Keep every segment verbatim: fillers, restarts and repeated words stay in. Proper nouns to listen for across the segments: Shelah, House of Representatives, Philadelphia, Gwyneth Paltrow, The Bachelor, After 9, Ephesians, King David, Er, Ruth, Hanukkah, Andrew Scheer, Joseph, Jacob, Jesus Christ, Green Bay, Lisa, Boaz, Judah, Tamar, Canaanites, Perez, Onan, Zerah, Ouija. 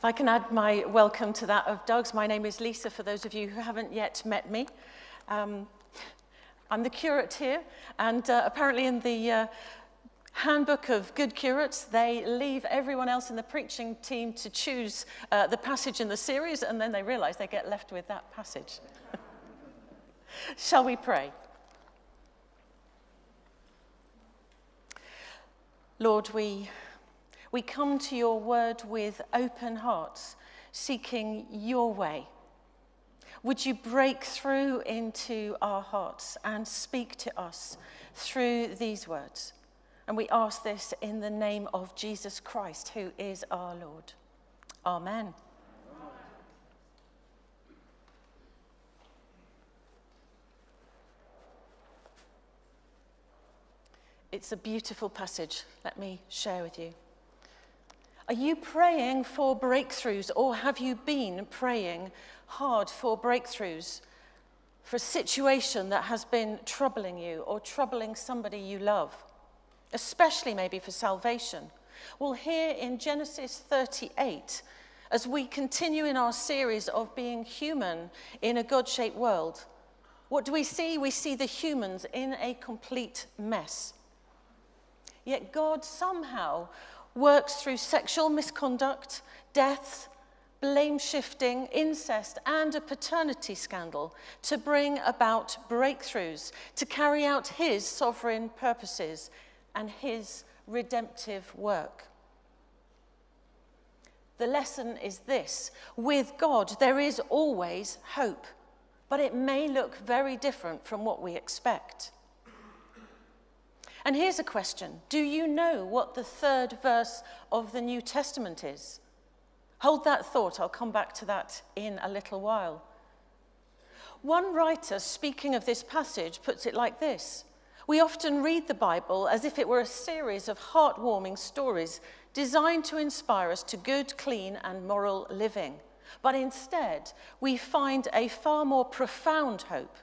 If I can add my welcome to that of Doug's, my name is Lisa, for those of you who haven't yet met me. Um, I'm the curate here, and uh, apparently in the uh, handbook of good curates, they leave everyone else in the preaching team to choose uh, the passage in the series, and then they realize they get left with that passage. Shall we pray? Lord, we, we come to your word with open hearts, seeking your way. Would you break through into our hearts and speak to us through these words? And we ask this in the name of Jesus Christ, who is our Lord. Amen. Amen. It's a beautiful passage. Let me share with you. Are you praying for breakthroughs, or have you been praying hard for breakthroughs, for a situation that has been troubling you or troubling somebody you love, especially maybe for salvation? Well, here in Genesis thirty-eight, as we continue in our series of being human in a God-shaped world, what do we see? We see the humans in a complete mess. Yet God somehow works through sexual misconduct, death, blame shifting, incest, and a paternity scandal to bring about breakthroughs, to carry out his sovereign purposes and his redemptive work. The lesson is this: with God, there is always hope, but it may look very different from what we expect. And here's a question. Do you know what the third verse of the New Testament is? Hold that thought. I'll come back to that in a little while. One writer, speaking of this passage, puts it like this. We often read the Bible as if it were a series of heartwarming stories designed to inspire us to good, clean, and moral living. But instead, we find a far more profound hope,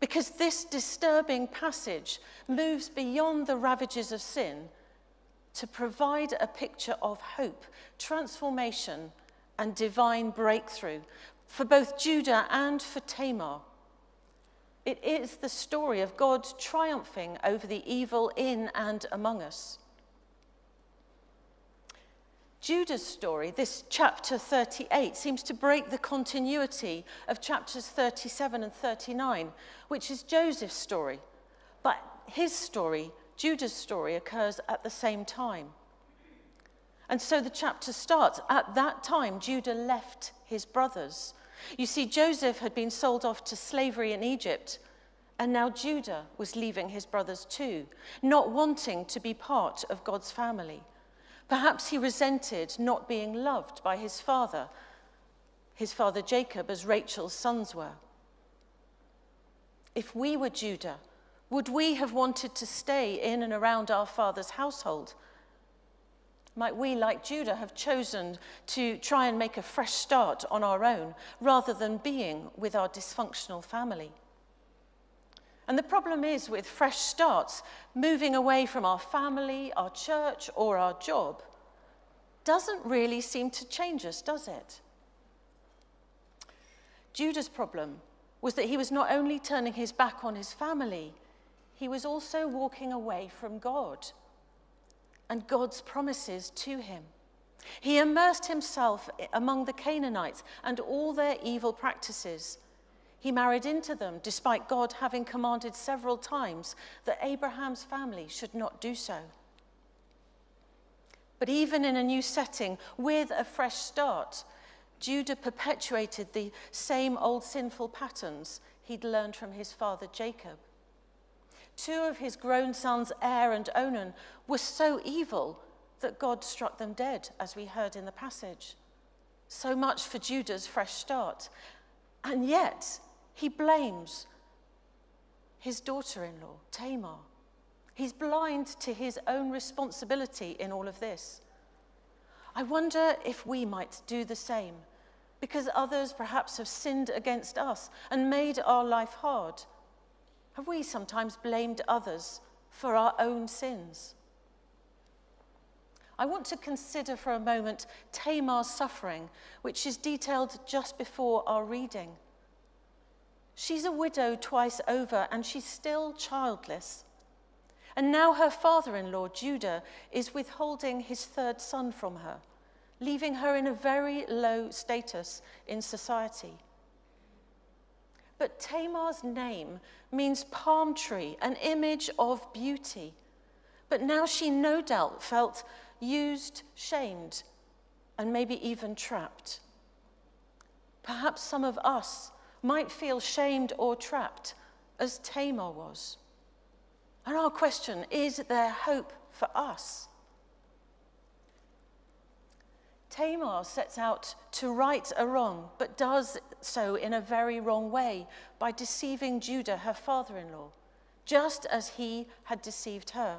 because this disturbing passage moves beyond the ravages of sin to provide a picture of hope, transformation, and divine breakthrough for both Judah and for Tamar. It is the story of God triumphing over the evil in and among us. Judah's story, this chapter thirty-eight, seems to break the continuity of chapters thirty-seven and thirty-nine, which is Joseph's story. But his story, Judah's story, occurs at the same time. And so the chapter starts, at that time Judah left his brothers. You see, Joseph had been sold off to slavery in Egypt, and now Judah was leaving his brothers too, not wanting to be part of God's family. Perhaps he resented not being loved by his father, his father Jacob, as Rachel's sons were. If we were Judah, would we have wanted to stay in and around our father's household? Might we, like Judah, have chosen to try and make a fresh start on our own rather than being with our dysfunctional family? And the problem is, with fresh starts, moving away from our family, our church, or our job doesn't really seem to change us, does it? Judah's problem was that he was not only turning his back on his family, he was also walking away from God and God's promises to him. He immersed himself among the Canaanites and all their evil practices. He married into them, despite God having commanded several times that Abraham's family should not do so. But even in a new setting, with a fresh start, Judah perpetuated the same old sinful patterns he'd learned from his father Jacob. Two of his grown sons, Er and Onan, were so evil that God struck them dead, as we heard in the passage. So much for Judah's fresh start. And yet, he blames his daughter-in-law, Tamar. He's blind to his own responsibility in all of this. I wonder if we might do the same, because others perhaps have sinned against us and made our life hard. Have we sometimes blamed others for our own sins? I want to consider for a moment Tamar's suffering, which is detailed just before our reading. She's a widow twice over, and she's still childless. And now her father-in-law, Judah, is withholding his third son from her, leaving her in a very low status in society. But Tamar's name means palm tree, an image of beauty. But now she no doubt felt used, shamed, and maybe even trapped. Perhaps some of us might feel shamed or trapped, as Tamar was. And our question, is there hope for us? Tamar sets out to right a wrong, but does so in a very wrong way by deceiving Judah, her father-in-law, just as he had deceived her.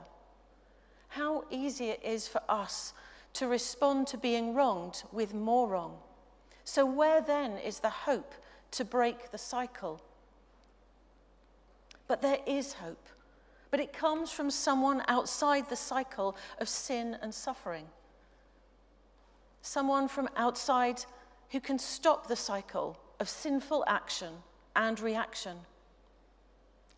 How easy it is for us to respond to being wronged with more wrong. So where then is the hope to break the cycle? But there is hope, but it comes from someone outside the cycle of sin and suffering. Someone from outside who can stop the cycle of sinful action and reaction.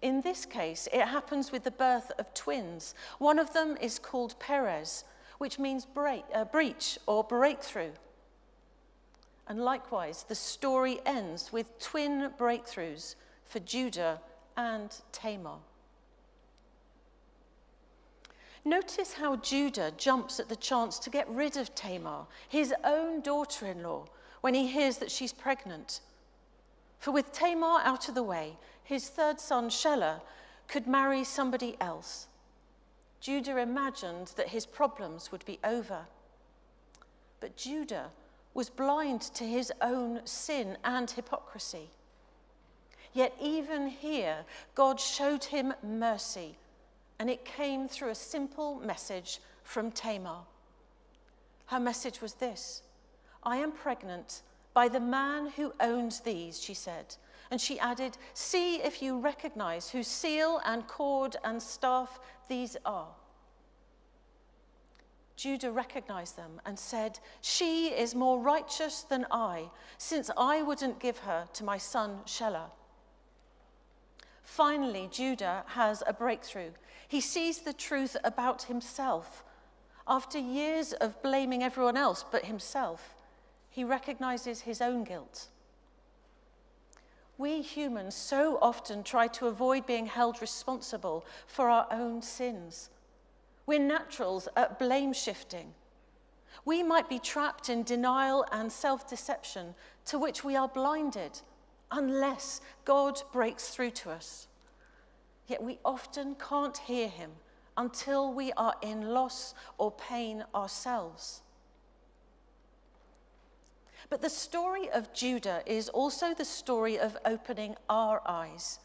In this case, it happens with the birth of twins. One of them is called Perez, which means break, uh, breach or breakthrough. And likewise, the story ends with twin breakthroughs for Judah and Tamar. Notice how Judah jumps at the chance to get rid of Tamar, his own daughter-in-law, when he hears that she's pregnant. For with Tamar out of the way, his third son, Shelah, could marry somebody else. Judah imagined that his problems would be over. But Judah was blind to his own sin and hypocrisy. Yet even here, God showed him mercy. And it came through a simple message from Tamar. Her message was this: I am pregnant by the man who owns these, she said. And she added, see if you recognize whose seal and cord and staff these are. Judah recognized them and said, she is more righteous than I, since I wouldn't give her to my son Shelah. Finally, Judah has a breakthrough. He sees the truth about himself. After years of blaming everyone else but himself, he recognizes his own guilt. We humans so often try to avoid being held responsible for our own sins. We're naturals at blame shifting. We might be trapped in denial and self-deception to which we are blinded, unless God breaks through to us. Yet we often can't hear him until we are in loss or pain ourselves. But the story of Judah is also the story of opening our eyes.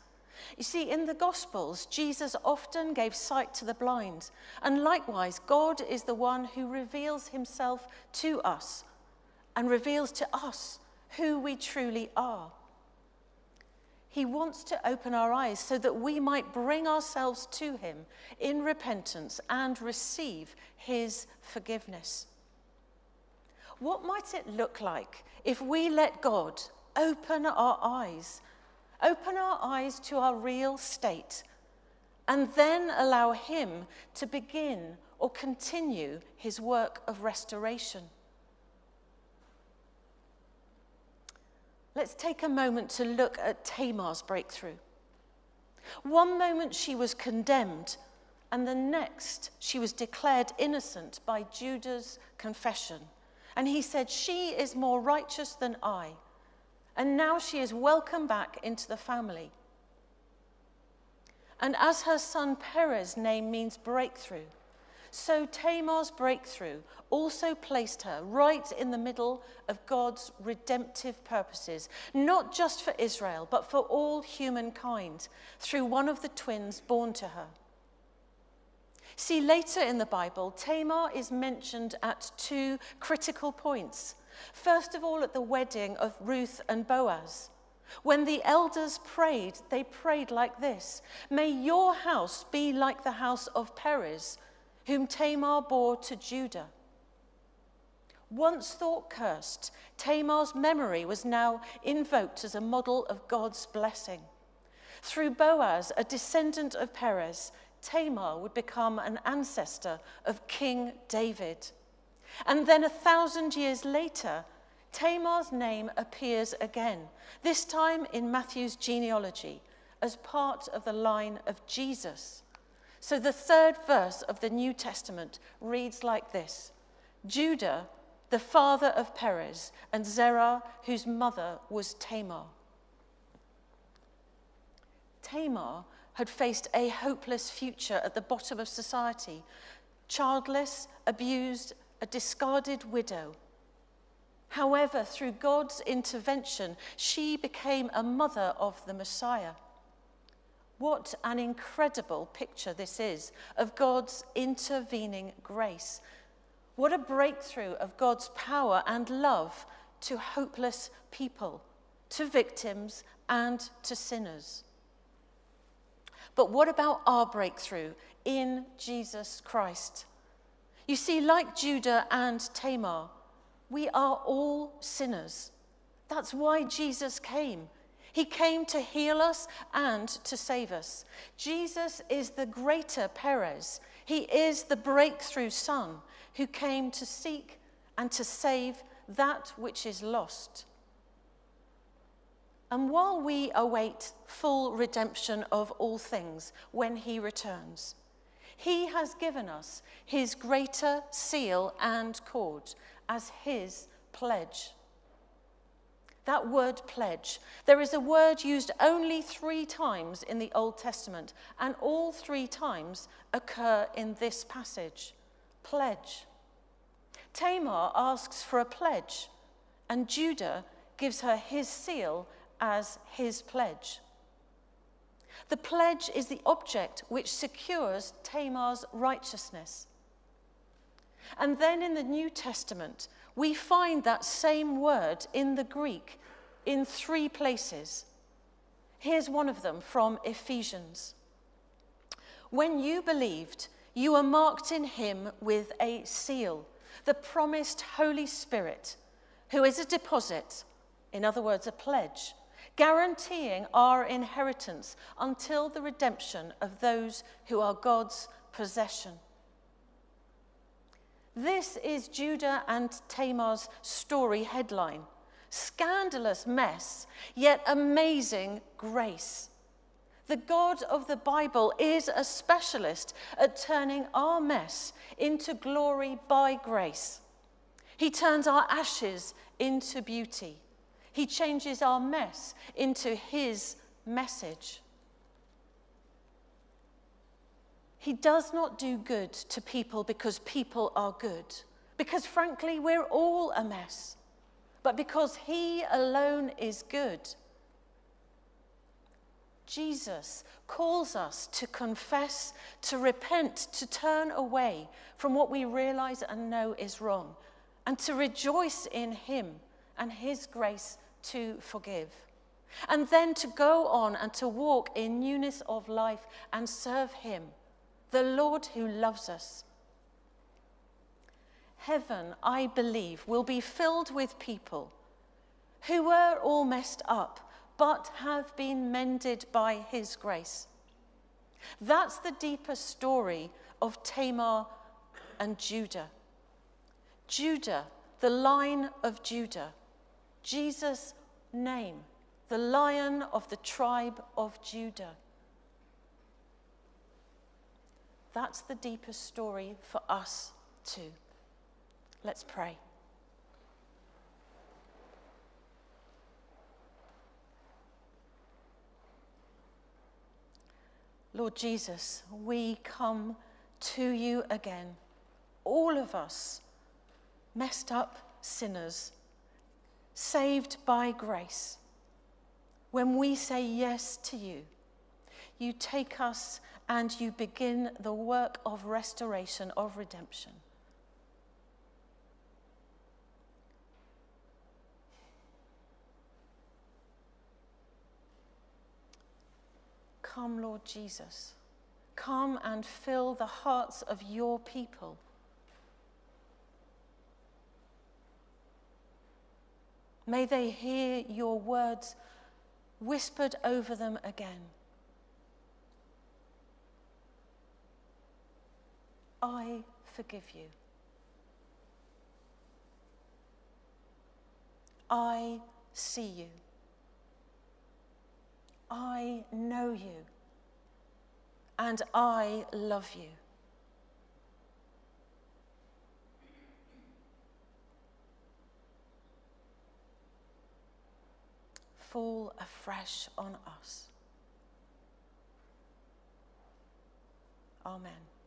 You see, in the Gospels, Jesus often gave sight to the blind, and likewise, God is the one who reveals himself to us and reveals to us who we truly are. He wants to open our eyes so that we might bring ourselves to him in repentance and receive his forgiveness. What might it look like if we let God open our eyes, open our eyes to our real state, and then allow him to begin or continue his work of restoration? Let's take a moment to look at Tamar's breakthrough. One moment she was condemned, and the next she was declared innocent by Judah's confession. And he said, she is more righteous than I. And now she is welcomed back into the family. And as her son Perez's name means breakthrough, so Tamar's breakthrough also placed her right in the middle of God's redemptive purposes, not just for Israel, but for all humankind, through one of the twins born to her. See, later in the Bible, Tamar is mentioned at two critical points. First of all, at the wedding of Ruth and Boaz. When the elders prayed, they prayed like this: May your house be like the house of Perez, whom Tamar bore to Judah. Once thought cursed, Tamar's memory was now invoked as a model of God's blessing. Through Boaz, a descendant of Perez, Tamar would become an ancestor of King David. And then a thousand years later, Tamar's name appears again, this time in Matthew's genealogy, as part of the line of Jesus. So the third verse of the New Testament reads like this: Judah, the father of Perez, and Zerah, whose mother was Tamar. Tamar had faced a hopeless future at the bottom of society, childless, abused, a discarded widow. However, through God's intervention, she became a mother of the Messiah. What an incredible picture this is of God's intervening grace. What a breakthrough of God's power and love to hopeless people, to victims and to sinners. But what about our breakthrough in Jesus Christ? You see, like Judah and Tamar, we are all sinners. That's why Jesus came. He came to heal us and to save us. Jesus is the greater Perez. He is the breakthrough Son who came to seek and to save that which is lost. And while we await full redemption of all things when he returns, he has given us his greater seal and cord as his pledge. That word pledge, there is a word used only three times in the Old Testament, and all three times occur in this passage. Pledge. Tamar asks for a pledge, and Judah gives her his seal as his pledge. The pledge is the object which secures Tamar's righteousness. And then in the New Testament, we find that same word in the Greek in three places. Here's one of them from Ephesians. When you believed, you were marked in him with a seal, the promised Holy Spirit, who is a deposit, in other words, a pledge, guaranteeing our inheritance until the redemption of those who are God's possession. This is Judah and Tamar's story headline: scandalous mess, yet amazing grace. The God of the Bible is a specialist at turning our mess into glory by grace. He turns our ashes into beauty. He changes our mess into his message. He does not do good to people because people are good, because frankly, we're all a mess, but because he alone is good. Jesus calls us to confess, to repent, to turn away from what we realize and know is wrong, and to rejoice in him and his grace to forgive, and then to go on and to walk in newness of life and serve him, the Lord who loves us. Heaven, I believe, will be filled with people who were all messed up but have been mended by his grace. That's the deeper story of Tamar and Judah. Judah, the line of Judah. Jesus' name, the Lion of the tribe of Judah. That's the deepest story for us too. Let's pray. Lord Jesus, we come to you again, all of us, messed up sinners, saved by grace. When we say yes to you, you take us and you begin the work of restoration, of redemption. Come, Lord Jesus, come and fill the hearts of your people. May they hear your words whispered over them again. I forgive you. I see you. I know you. And I love you. Fall afresh on us. Amen.